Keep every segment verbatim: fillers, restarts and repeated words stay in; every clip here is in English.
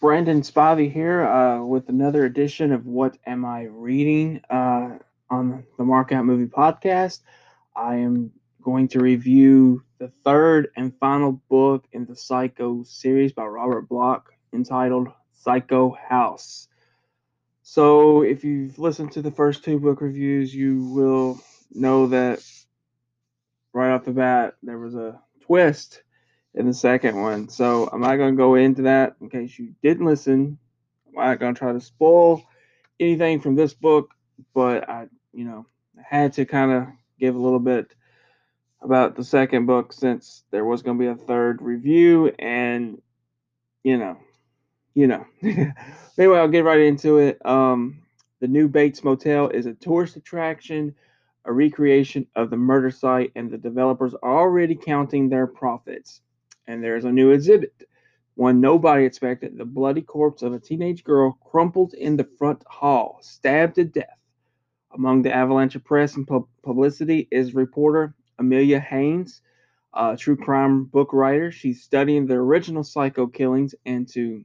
Brandon Spivey here uh, with another edition of What Am I Reading uh, on the Markout Movie Podcast. I am going to review the third and final book in the Psycho series by Robert Bloch entitled Psycho House. So if you've listened to the first two book reviews, you will know that right off the bat there was a twist in the second one. So I'm not going to go into that in case you didn't listen. I'm not going to try to spoil anything from this book, but I, you know, had to kind of give a little bit about the second book since there was going to be a third review and, you know, you know. Anyway, I'll get right into it. Um, the new Bates Motel is a tourist attraction, a recreation of the murder site, and the developers are already counting their profits. And there's a new exhibit, one nobody expected, the bloody corpse of a teenage girl crumpled in the front hall, stabbed to death. Among the avalanche of press and pu- publicity is reporter Amelia Haynes, a true crime book writer. She's studying the original Psycho killings, and to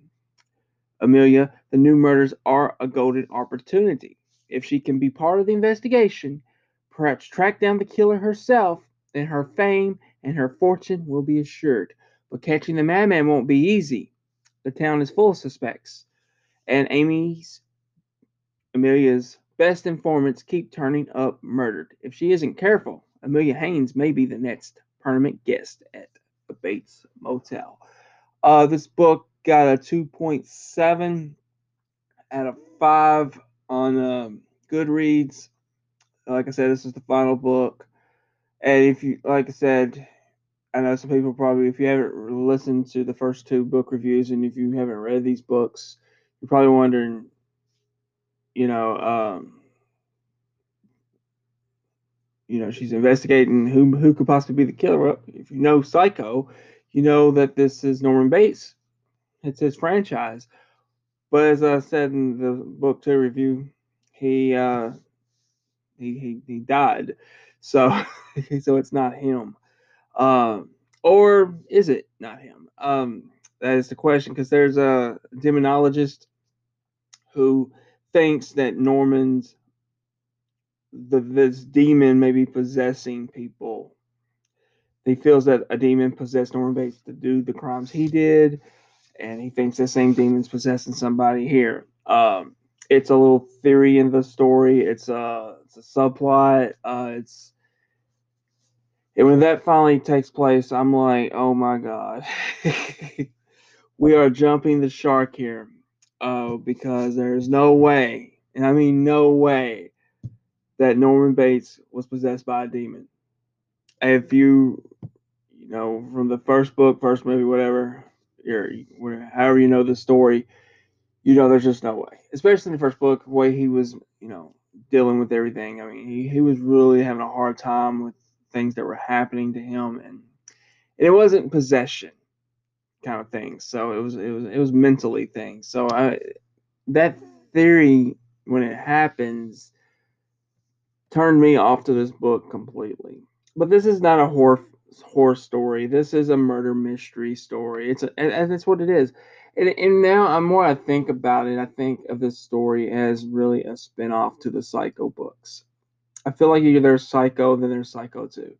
Amelia, the new murders are a golden opportunity. If she can be part of the investigation, perhaps track down the killer herself, then her fame and her fortune will be assured. But catching the madman won't be easy. The town is full of suspects, and Amy's, Amelia's best informants keep turning up murdered. If she isn't careful, Amelia Haynes may be the next permanent guest at the Bates Motel. Uh, this book got a two point seven out of five on um, Goodreads. Like I said, this is the final book, and if you, like I said, I know some people probably, if you haven't listened to the first two book reviews and if you haven't read these books, you're probably wondering, you know, um, you know, she's investigating who who could possibly be the killer. Well, if you know Psycho, you know that this is Norman Bates. It's his franchise. But as I said in the book two review, he uh, he, he he died, so so it's not him. Um, or is it not him? Um, that is the question, because there's a demonologist who thinks that Norman's, the, this demon may be possessing people. He feels that a demon possessed Norman Bates to do the crimes he did, and he thinks the same demon's possessing somebody here. Um, it's a little theory in the story. It's a, it's a subplot. Uh, it's, And when that finally takes place, I'm like, oh my God. We are jumping the shark here. Uh, because there's no way, and I mean no way, that Norman Bates was possessed by a demon. If you, you know, from the first book, first movie, whatever, you're, however you know the story, you know there's just no way. Especially in the first book, the way he was, you know, dealing with everything. I mean, he, he was really having a hard time with things that were happening to him, and it wasn't possession kind of thing. So it was, it was, it was mentally things. So I, that theory, when it happens, turned me off to this book completely. But this is not a horror horror story. This is a murder mystery story. It's a, and, and that's what it is. And, and now I'm more, I think about it, I think of this story as really a spinoff to the Psycho books. I feel like either there's Psycho, then there's Psycho two.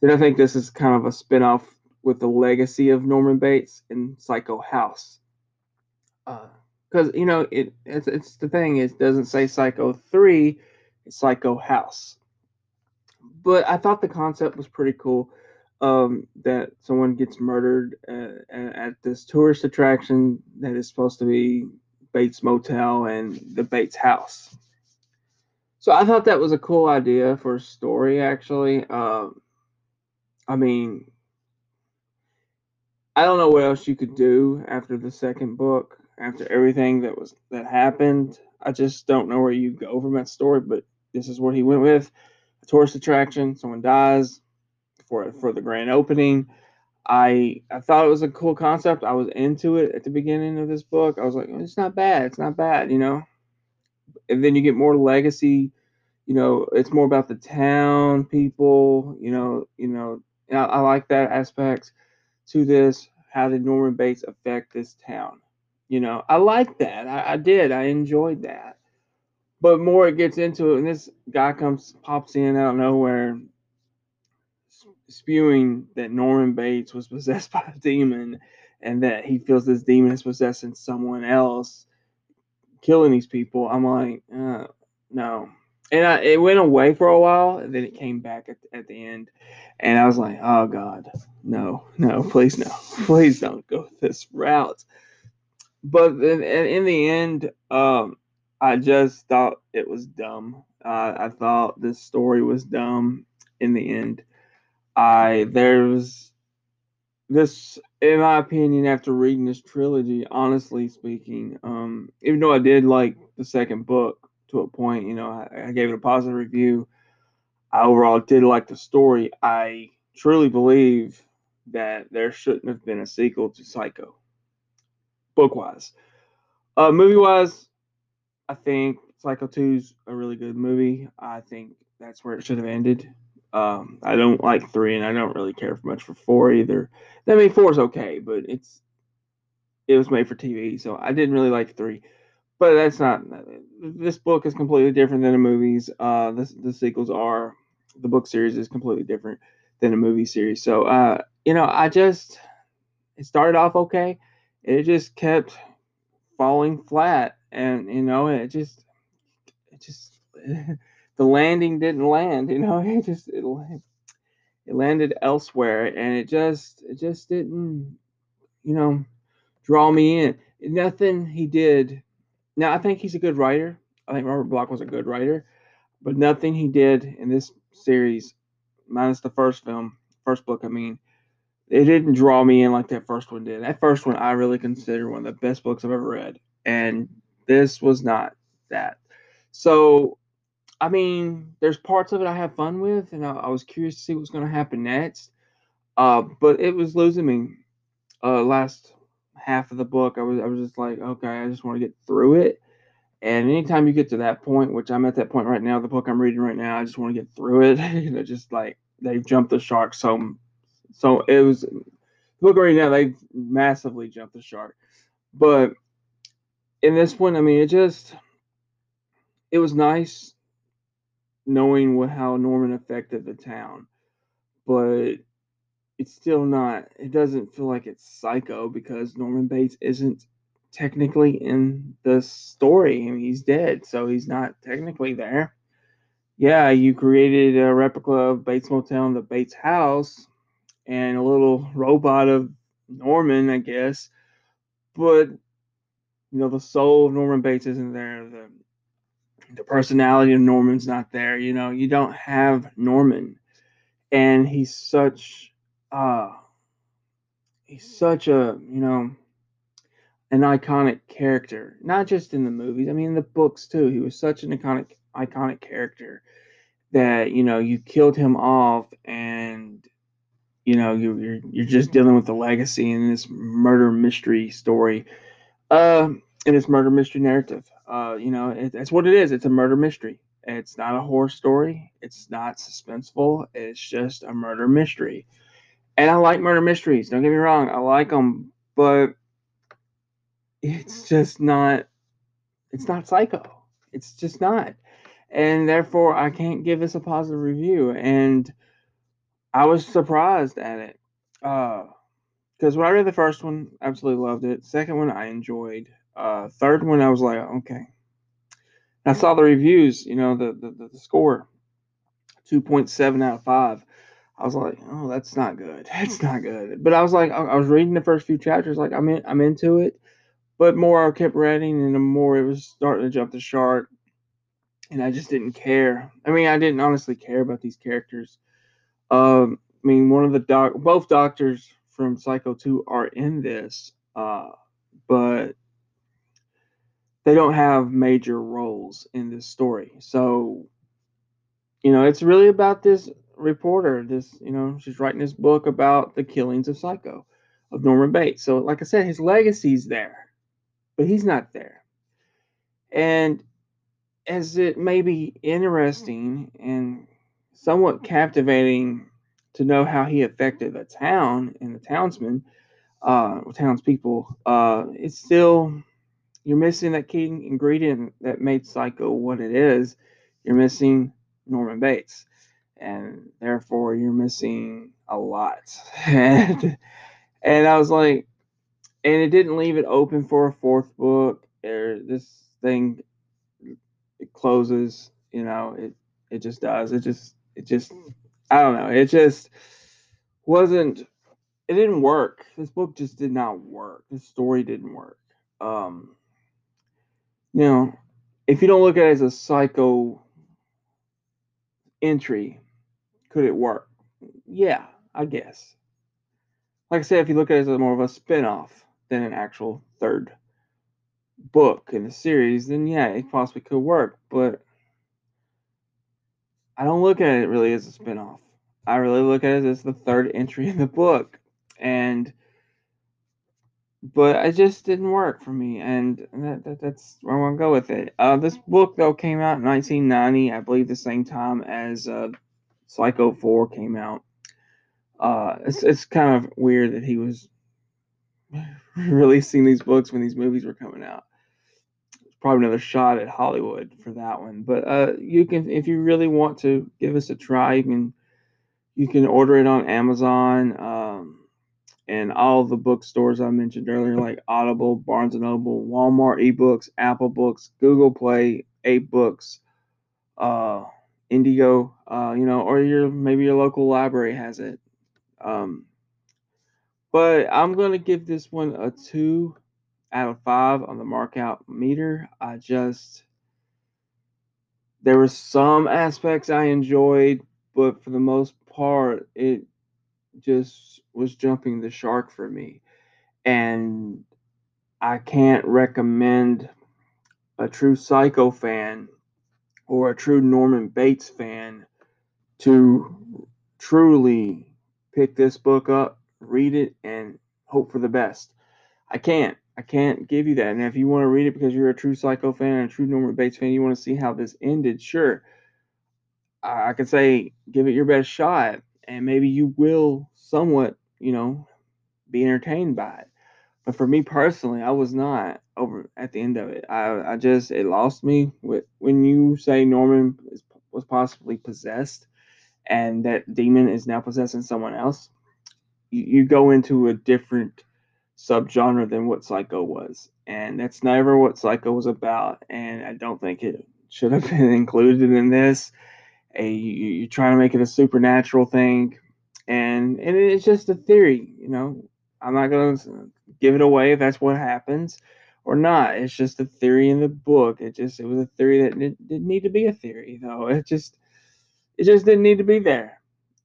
Then I think this is kind of a spinoff with the legacy of Norman Bates and Psycho House. Because, uh, you know, it it's, it's the thing, it doesn't say Psycho three, it's Psycho House. But I thought the concept was pretty cool, um, that someone gets murdered at, at this tourist attraction that is supposed to be Bates Motel and the Bates House. So I thought that was a cool idea for a story, actually. Um, I mean, I don't know what else you could do after the second book, after everything that was that happened. I just don't know where you go from that story, but this is what he went with. A tourist attraction, someone dies for, for the grand opening. I I thought it was a cool concept. I was into it at the beginning of this book. I was like, it's not bad, it's not bad, you know? And then you get more legacy, you know, it's more about the town people, you know, you know, and I, I like that aspect to this. How did Norman Bates affect this town? You know, I like that. I, I did. I enjoyed that. But more it gets into it, and this guy comes, pops in out of nowhere, spewing that Norman Bates was possessed by a demon, and that he feels this demon is possessing someone else, killing these people. I'm like, uh, no. And I, it went away for a while, and then it came back at, at the end, and I was like, oh, God, no, no, please no. Please don't go this route. But in, in the end, um, I just thought it was dumb. Uh, I thought this story was dumb in the end. I there's this, in my opinion, after reading this trilogy, honestly speaking, um, even though I did like the second book to a point, you know, I, I gave it a positive review. I overall did like the story. I truly believe that there shouldn't have been a sequel to Psycho, book-wise. Uh, movie-wise, I think Psycho two's a really good movie. I think that's where it should have ended. Um, I don't like three, and I don't really care much for four either. I mean, four is okay, but it's it was made for T V, so I didn't really like three. But that's not this book is completely different than the movies. Uh, the the sequels are the book series is completely different than the movie series. So uh, you know, I just it started off okay, and it just kept falling flat. And, you know, it just, it just, the landing didn't land, you know, it just, it, it landed elsewhere, and it just, it just didn't, you know, draw me in. Nothing he did. Now, I think he's a good writer. I think Robert Bloch was a good writer, but nothing he did in this series, minus the first film, first book, I mean, it didn't draw me in like that first one did. That first one, I really consider one of the best books I've ever read. And this was not that. So, I mean, there's parts of it I have fun with, and I, I was curious to see what's going to happen next. Uh, but it was losing me. Uh, last half of the book, I was I was just like, okay, I just want to get through it. And anytime you get to that point, which I'm at that point right now, the book I'm reading right now, I just want to get through it. You know, just like they've jumped the shark. So, so it was the book right now. They've massively jumped the shark, but. In this one, I mean, it just, it was nice knowing what, how Norman affected the town, but it's still not, it doesn't feel like it's Psycho because Norman Bates isn't technically in the story. I mean, he's dead, so he's not technically there. Yeah, you created a replica of Bates Motel and the Bates house and a little robot of Norman, I guess, but you know, the soul of Norman Bates isn't there. The the personality of Norman's not there. You know, you don't have Norman. And he's such, uh, he's such a, you know, an iconic character. Not just in the movies. I mean, in the books, too. He was such an iconic, iconic character that, you know, you killed him off and, you know, you, you're, you're just dealing with the legacy in this murder mystery story. Uh, and it's murder mystery narrative. Uh, you know, it, that's what it is. It's a murder mystery. It's not a horror story. It's not suspenseful. It's just a murder mystery. And I like murder mysteries. Don't get me wrong. I like them, but it's just not, it's not Psycho. It's just not. And therefore, I can't give this a positive review. And I was surprised at it. Uh, Because when I read the first one, absolutely loved it. Second one, I enjoyed. Uh, third one, I was like, okay. And I saw the reviews, you know, the, the, the score, two point seven out of five. I was like, oh, that's not good. That's not good. But I was like, I, I was reading the first few chapters, like, I'm in, I'm into it. But more I kept reading, and the more it was starting to jump the shark. And I just didn't care. I mean, I didn't honestly care about these characters. Um, I mean, one of the doc, both doctors from Psycho two are in this, uh, but they don't have major roles in this story. So, you know, it's really about this reporter, this, you know, she's writing this book about the killings of Psycho, of Norman Bates. So, like I said, his legacy's there, but he's not there. And as it may be interesting and somewhat captivating to know how he affected the town and the townsmen, uh, townspeople, uh, it's still, you're missing that key ingredient that made Psycho what it is. You're missing Norman Bates, and therefore you're missing a lot. and, and I was like, and it didn't leave it open for a fourth book. Or this thing, it closes. You know, it it just does. It just it just I don't know. It just wasn't. It didn't work. This book just did not work. This story didn't work. Um, you know, if you don't look at it as a Psycho entry, could it work? Yeah, I guess. Like I said, if you look at it as a, more of a spin-off than an actual third book in the series, then yeah, it possibly could work. But I don't look at it really as a spin-off. I really look at it as the third entry in the book. And but it just didn't work for me, and that, that, that's where I want to go with it. Uh, this book, though, came out in nineteen ninety, I believe the same time as uh, Psycho four came out. Uh, it's it's kind of weird that he was releasing these books when these movies were coming out. It's probably another shot at Hollywood for that one. But uh, you can, if you really want to give us a try, you can you can order it on Amazon. Um, And all the bookstores I mentioned earlier, like Audible, Barnes and Noble, Walmart eBooks, Apple Books, Google Play, Ape Books, uh, Indigo, uh, you know, or your maybe your local library has it. Um, but I'm going to give this one a two out of five on the Markout meter. I just, there were some aspects I enjoyed, but for the most part, it just was jumping the shark for me, and I can't recommend a true Psycho fan or a true Norman Bates fan to truly pick this book up, read it, and hope for the best. I can't. I can't give you that. And if you want to read it because you're a true Psycho fan and a true Norman Bates fan, you want to see how this ended, sure. I, I could say give it your best shot, and maybe you will somewhat, you know, be entertained by it. But for me personally, I was not over at the end of it. I, I just, it lost me. With, when you say Norman is, was possibly possessed, and that demon is now possessing someone else, you, you go into a different subgenre than what Psycho was. And that's never what Psycho was about. And I don't think it should have been included in this. A, you, you're trying to make it a supernatural thing. And and it's just a theory, you know. I'm not going to give it away if that's what happens or not. It's just a theory in the book. It just it was a theory that didn't, didn't need to be a theory, though. It just it just didn't need to be there.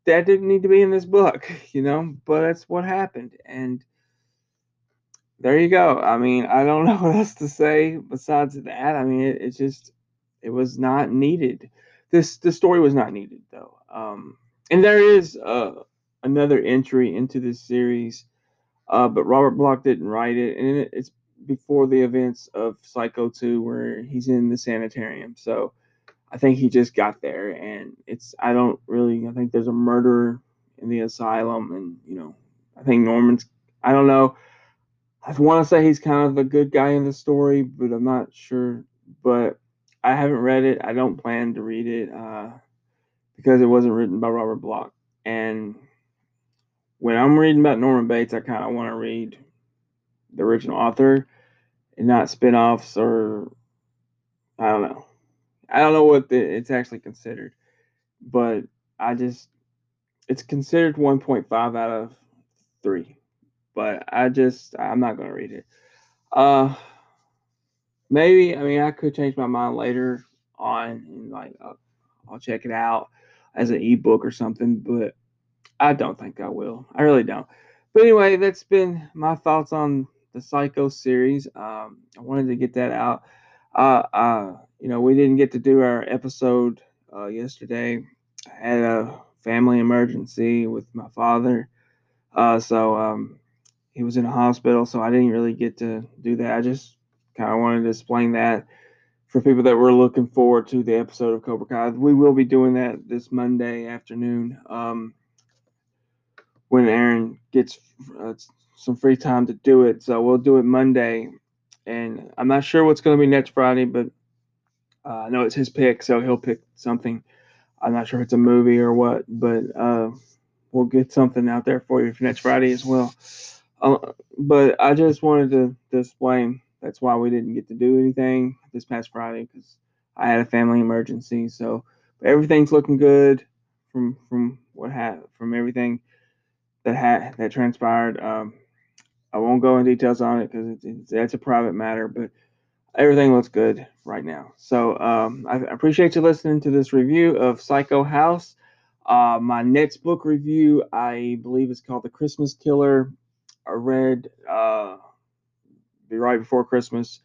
That didn't need to be in this book, you know. But that's what happened. And there you go. I mean, I don't know what else to say besides that. I mean, it, it just it was not needed. This the story was not needed, though. Um, and there is uh. another entry into this series, uh, but Robert Bloch didn't write it, and it, it's before the events of Psycho two, where he's in the sanitarium. So I think he just got there, and it's I don't really I think there's a murderer in the asylum, and you know I think Norman's I don't know I want to say he's kind of the good guy in the story, but I'm not sure. But I haven't read it. I don't plan to read it uh, because it wasn't written by Robert Bloch. And when I'm reading about Norman Bates, I kind of want to read the original author and not spin-offs or, I don't know. I don't know what the, it's actually considered. But I just, it's considered one point five out of three. But I just, I'm not going to read it. Uh, maybe, I mean, I could change my mind later on. And like, I'll, I'll check it out as an ebook or something. But I don't think I will. I really don't. But anyway, that's been my thoughts on the Psycho series. Um, I wanted to get that out. Uh, uh, you know, we didn't get to do our episode uh, yesterday. I had a family emergency with my father. Uh, so um, he was in the hospital, so I didn't really get to do that. I just kind of wanted to explain that for people that were looking forward to the episode of Cobra Kai. We will be doing that this Monday afternoon. Um, When Aaron gets uh, some free time to do it. So we'll do it Monday. And I'm not sure what's going to be next Friday, but uh, I know it's his pick, so he'll pick something. I'm not sure if it's a movie or what, but uh, we'll get something out there for you for next Friday as well. Uh, but I just wanted to explain that's why we didn't get to do anything this past Friday, because I had a family emergency. So but everything's looking good from from what ha- from everything that ha- that transpired. Um, I won't go into details on it because it's, it's that's a private matter, but everything looks good right now. So um, I appreciate you listening to this review of Psycho House. Uh, my next book review, I believe, is called The Christmas Killer. I read uh, right before Christmas.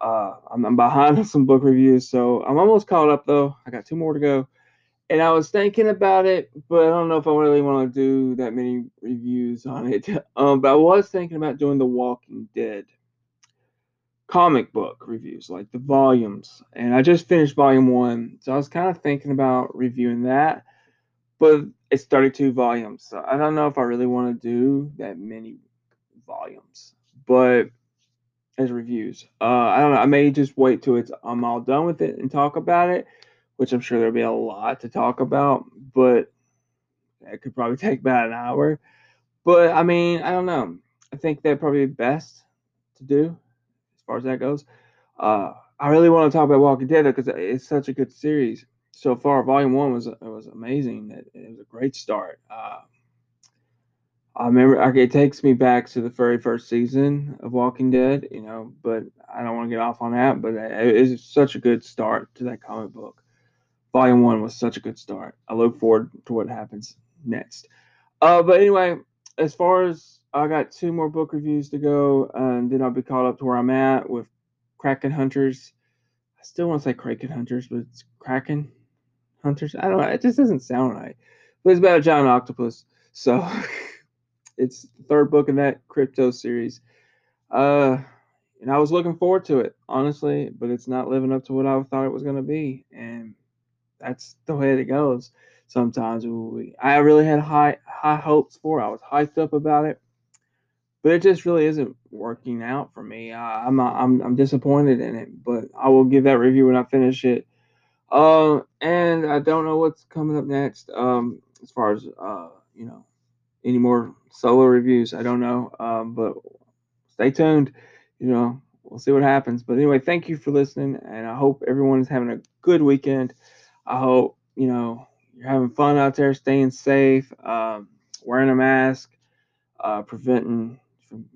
Uh, I'm, I'm behind on some book reviews, so I'm almost caught up, though. I got two more to go. And I was thinking about it, but I don't know if I really want to do that many reviews on it. Um, but I was thinking about doing The Walking Dead comic book reviews, like the volumes. And I just finished volume one, so I was kind of thinking about reviewing that. But it's thirty-two volumes, so I don't know if I really want to do that many volumes. But as reviews, uh, I don't know. I may just wait till it's I'm all done with it and talk about it, which I'm sure there'll be a lot to talk about. But it could probably take about an hour. But I mean, I don't know. I think that'd probably be best to do as far as that goes. Uh, I really want to talk about Walking Dead because it's such a good series. So far, Volume One was was amazing. It, it was a great start. Uh, I remember okay, it takes me back to the very first season of Walking Dead, you know. But I don't want to get off on that. But it is such a good start to that comic book. Volume One was such a good start. I look forward to what happens next. Uh, but anyway, as far as I got two more book reviews to go, and then I'll be caught up to where I'm at with Kraken Hunters. I still want to say Kraken Hunters, but it's Kraken Hunters. I don't know. It just doesn't sound right. But it's about a giant octopus. So it's the third book in that crypto series. Uh, and I was looking forward to it, honestly. But it's not living up to what I thought it was going to be. And that's the way it goes sometimes. We, I really had high high hopes for it. I was hyped up about it. But it just really isn't working out for me. Uh, I'm, I'm I'm disappointed in it. But I will give that review when I finish it. Uh, and I don't know what's coming up next um, as far as, uh, you know, any more solo reviews. I don't know, um, but stay tuned. You know, we'll see what happens. But anyway, thank you for listening, and I hope everyone is having a good weekend. I hope, you know, you're having fun out there, staying safe, um, wearing a mask, uh, preventing from,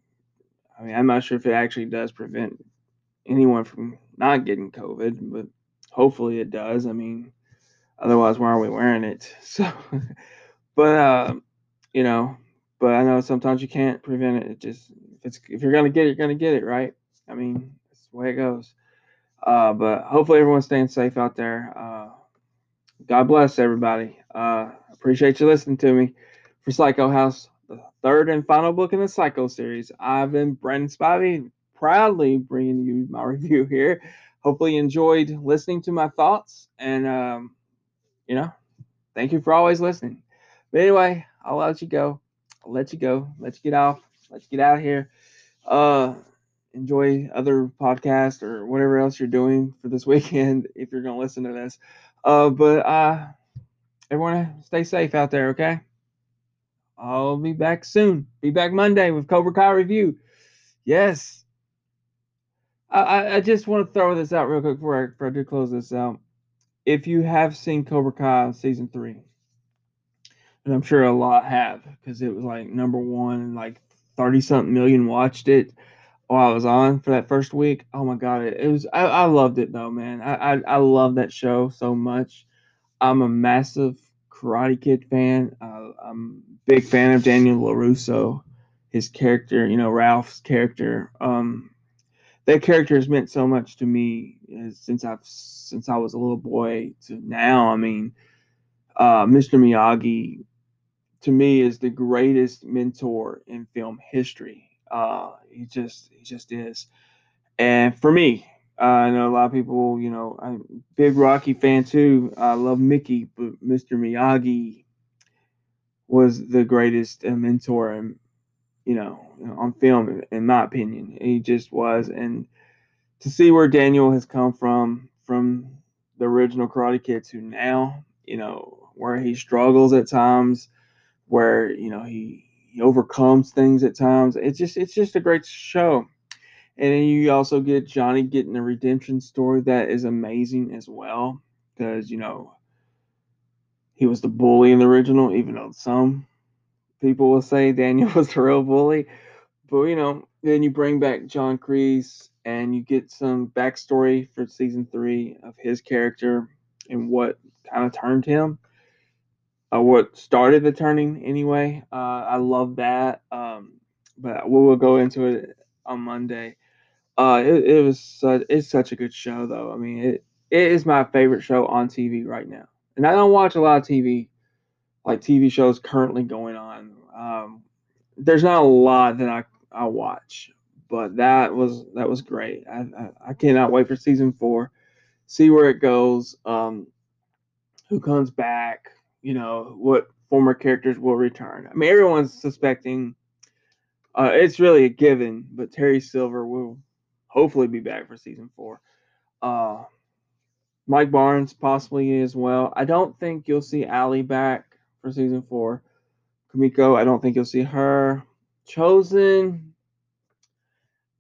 I mean, I'm not sure if it actually does prevent anyone from not getting COVID, but hopefully it does. I mean, otherwise, why are we wearing it? So, but, uh, you know, but I know sometimes you can't prevent it. It just, if, it's, if you're going to get it, you're going to get it, right? I mean, that's the way it goes. Uh, but hopefully everyone's staying safe out there. Uh, God bless everybody. Uh, appreciate you listening to me. For Psycho House, the third and final book in the Psycho series, I've been Brandon Spivey, proudly bringing you my review here. Hopefully you enjoyed listening to my thoughts, and, um, you know, thank you for always listening. But anyway, I'll let you go. I'll let you go. Let you get off. Let you get out of here. Uh, enjoy other podcasts or whatever else you're doing for this weekend if you're going to listen to this. Uh, but uh, everyone, stay safe out there, okay? I'll be back soon. Be back Monday with Cobra Kai Review. Yes. I, I just want to throw this out real quick before I, before I do close this out. If you have seen Cobra Kai season three, and I'm sure a lot have, because it was like number one, and like thirty something million watched it while I was on for that first week. Oh my God, it, it was. I, I loved it though, man. I, I I love that show so much. I'm a massive Karate Kid fan. Uh, I'm a big fan of Daniel LaRusso, his character, you know, Ralph's character. Um. That character has meant so much to me since I've since I was a little boy to now. I mean, uh, Mister Miyagi to me is the greatest mentor in film history. Uh, he just he just is, and for me, uh, I know a lot of people. You know, I'm a big Rocky fan too. I love Mickey, but Mister Miyagi was the greatest mentor and you know, on film, in my opinion. He just was. And to see where Daniel has come from, from the original Karate Kid to now, you know, where he struggles at times, where, you know, he, he overcomes things at times. It's just, it's just a great show. And then you also get Johnny getting a redemption story that is amazing as well. Because, you know, he was the bully in the original, even though some people will say Daniel was the real bully. But, you know, then you bring back John Kreese and you get some backstory for season three of his character and what kind of turned him, or what started the turning anyway. Uh, I love that. Um, but we will go into it on Monday. Uh, it, it was such, it's such a good show, though. I mean, it, it is my favorite show on T V right now. And I don't watch a lot of T V, like T V shows currently going on. Um, there's not a lot that I, I watch, but that was that was great. I, I I cannot wait for season four, see where it goes, um, who comes back, you know, what former characters will return. I mean, everyone's suspecting. Uh, it's really a given, but Terry Silver will hopefully be back for season four. Uh, Mike Barnes possibly as well. I don't think you'll see Allie back for season four. Kamiko, I don't think you'll see her. Chosen,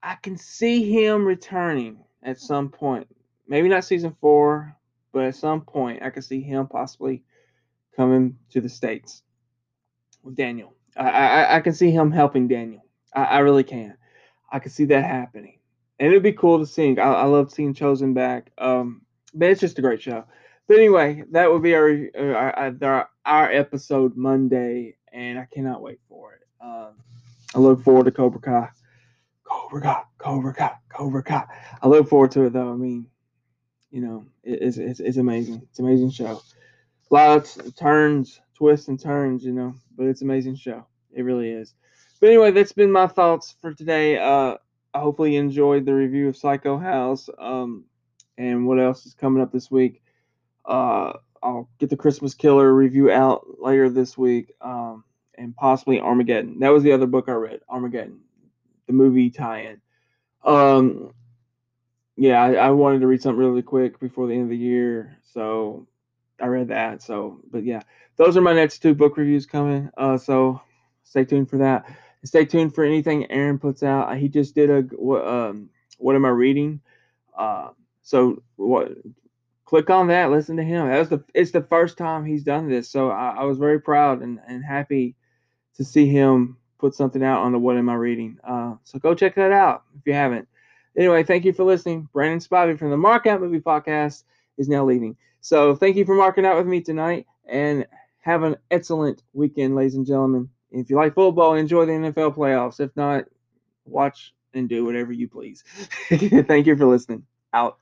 I can see him returning at some point. Maybe not season four, but at some point I can see him possibly coming to the States with Daniel. I, I, I can see him helping Daniel. I, I really can. I can see that happening. And it'd be cool to see. I, I love seeing Chosen back. Um, but it's just a great show. But anyway, that will be our, our, our, our episode Monday. And I cannot wait for it. Um, I look forward to Cobra Kai. Cobra Kai, Cobra Kai, Cobra Kai. I look forward to it, though. I mean, you know, it, it's, it's, it's amazing. It's an amazing show. Lots of turns, twists and turns, you know. But it's an amazing show. It really is. But anyway, that's been my thoughts for today. Uh, I hopefully you enjoyed the review of Psycho House um, and what else is coming up this week. Uh, I'll get the Christmas Killer review out later this week, um, and possibly Armageddon. That was the other book I read, Armageddon, the movie tie-in. Um, yeah, I, I wanted to read something really quick before the end of the year, so I read that. So, but yeah, those are my next two book reviews coming. Uh, so stay tuned for that. And stay tuned for anything Aaron puts out. He just did a um, what am I reading? Uh, so what? Click on that. Listen to him. That was the. It's the first time he's done this, so I, I was very proud and, and happy to see him put something out on the what am I reading. Uh, so go check that out if you haven't. Anyway, thank you for listening. Brandon Spivey from the Markout Movie Podcast is now leaving. So thank you for marking out with me tonight, and have an excellent weekend, ladies and gentlemen. If you like football, enjoy the N F L playoffs. If not, watch and do whatever you please. Thank you for listening. Out.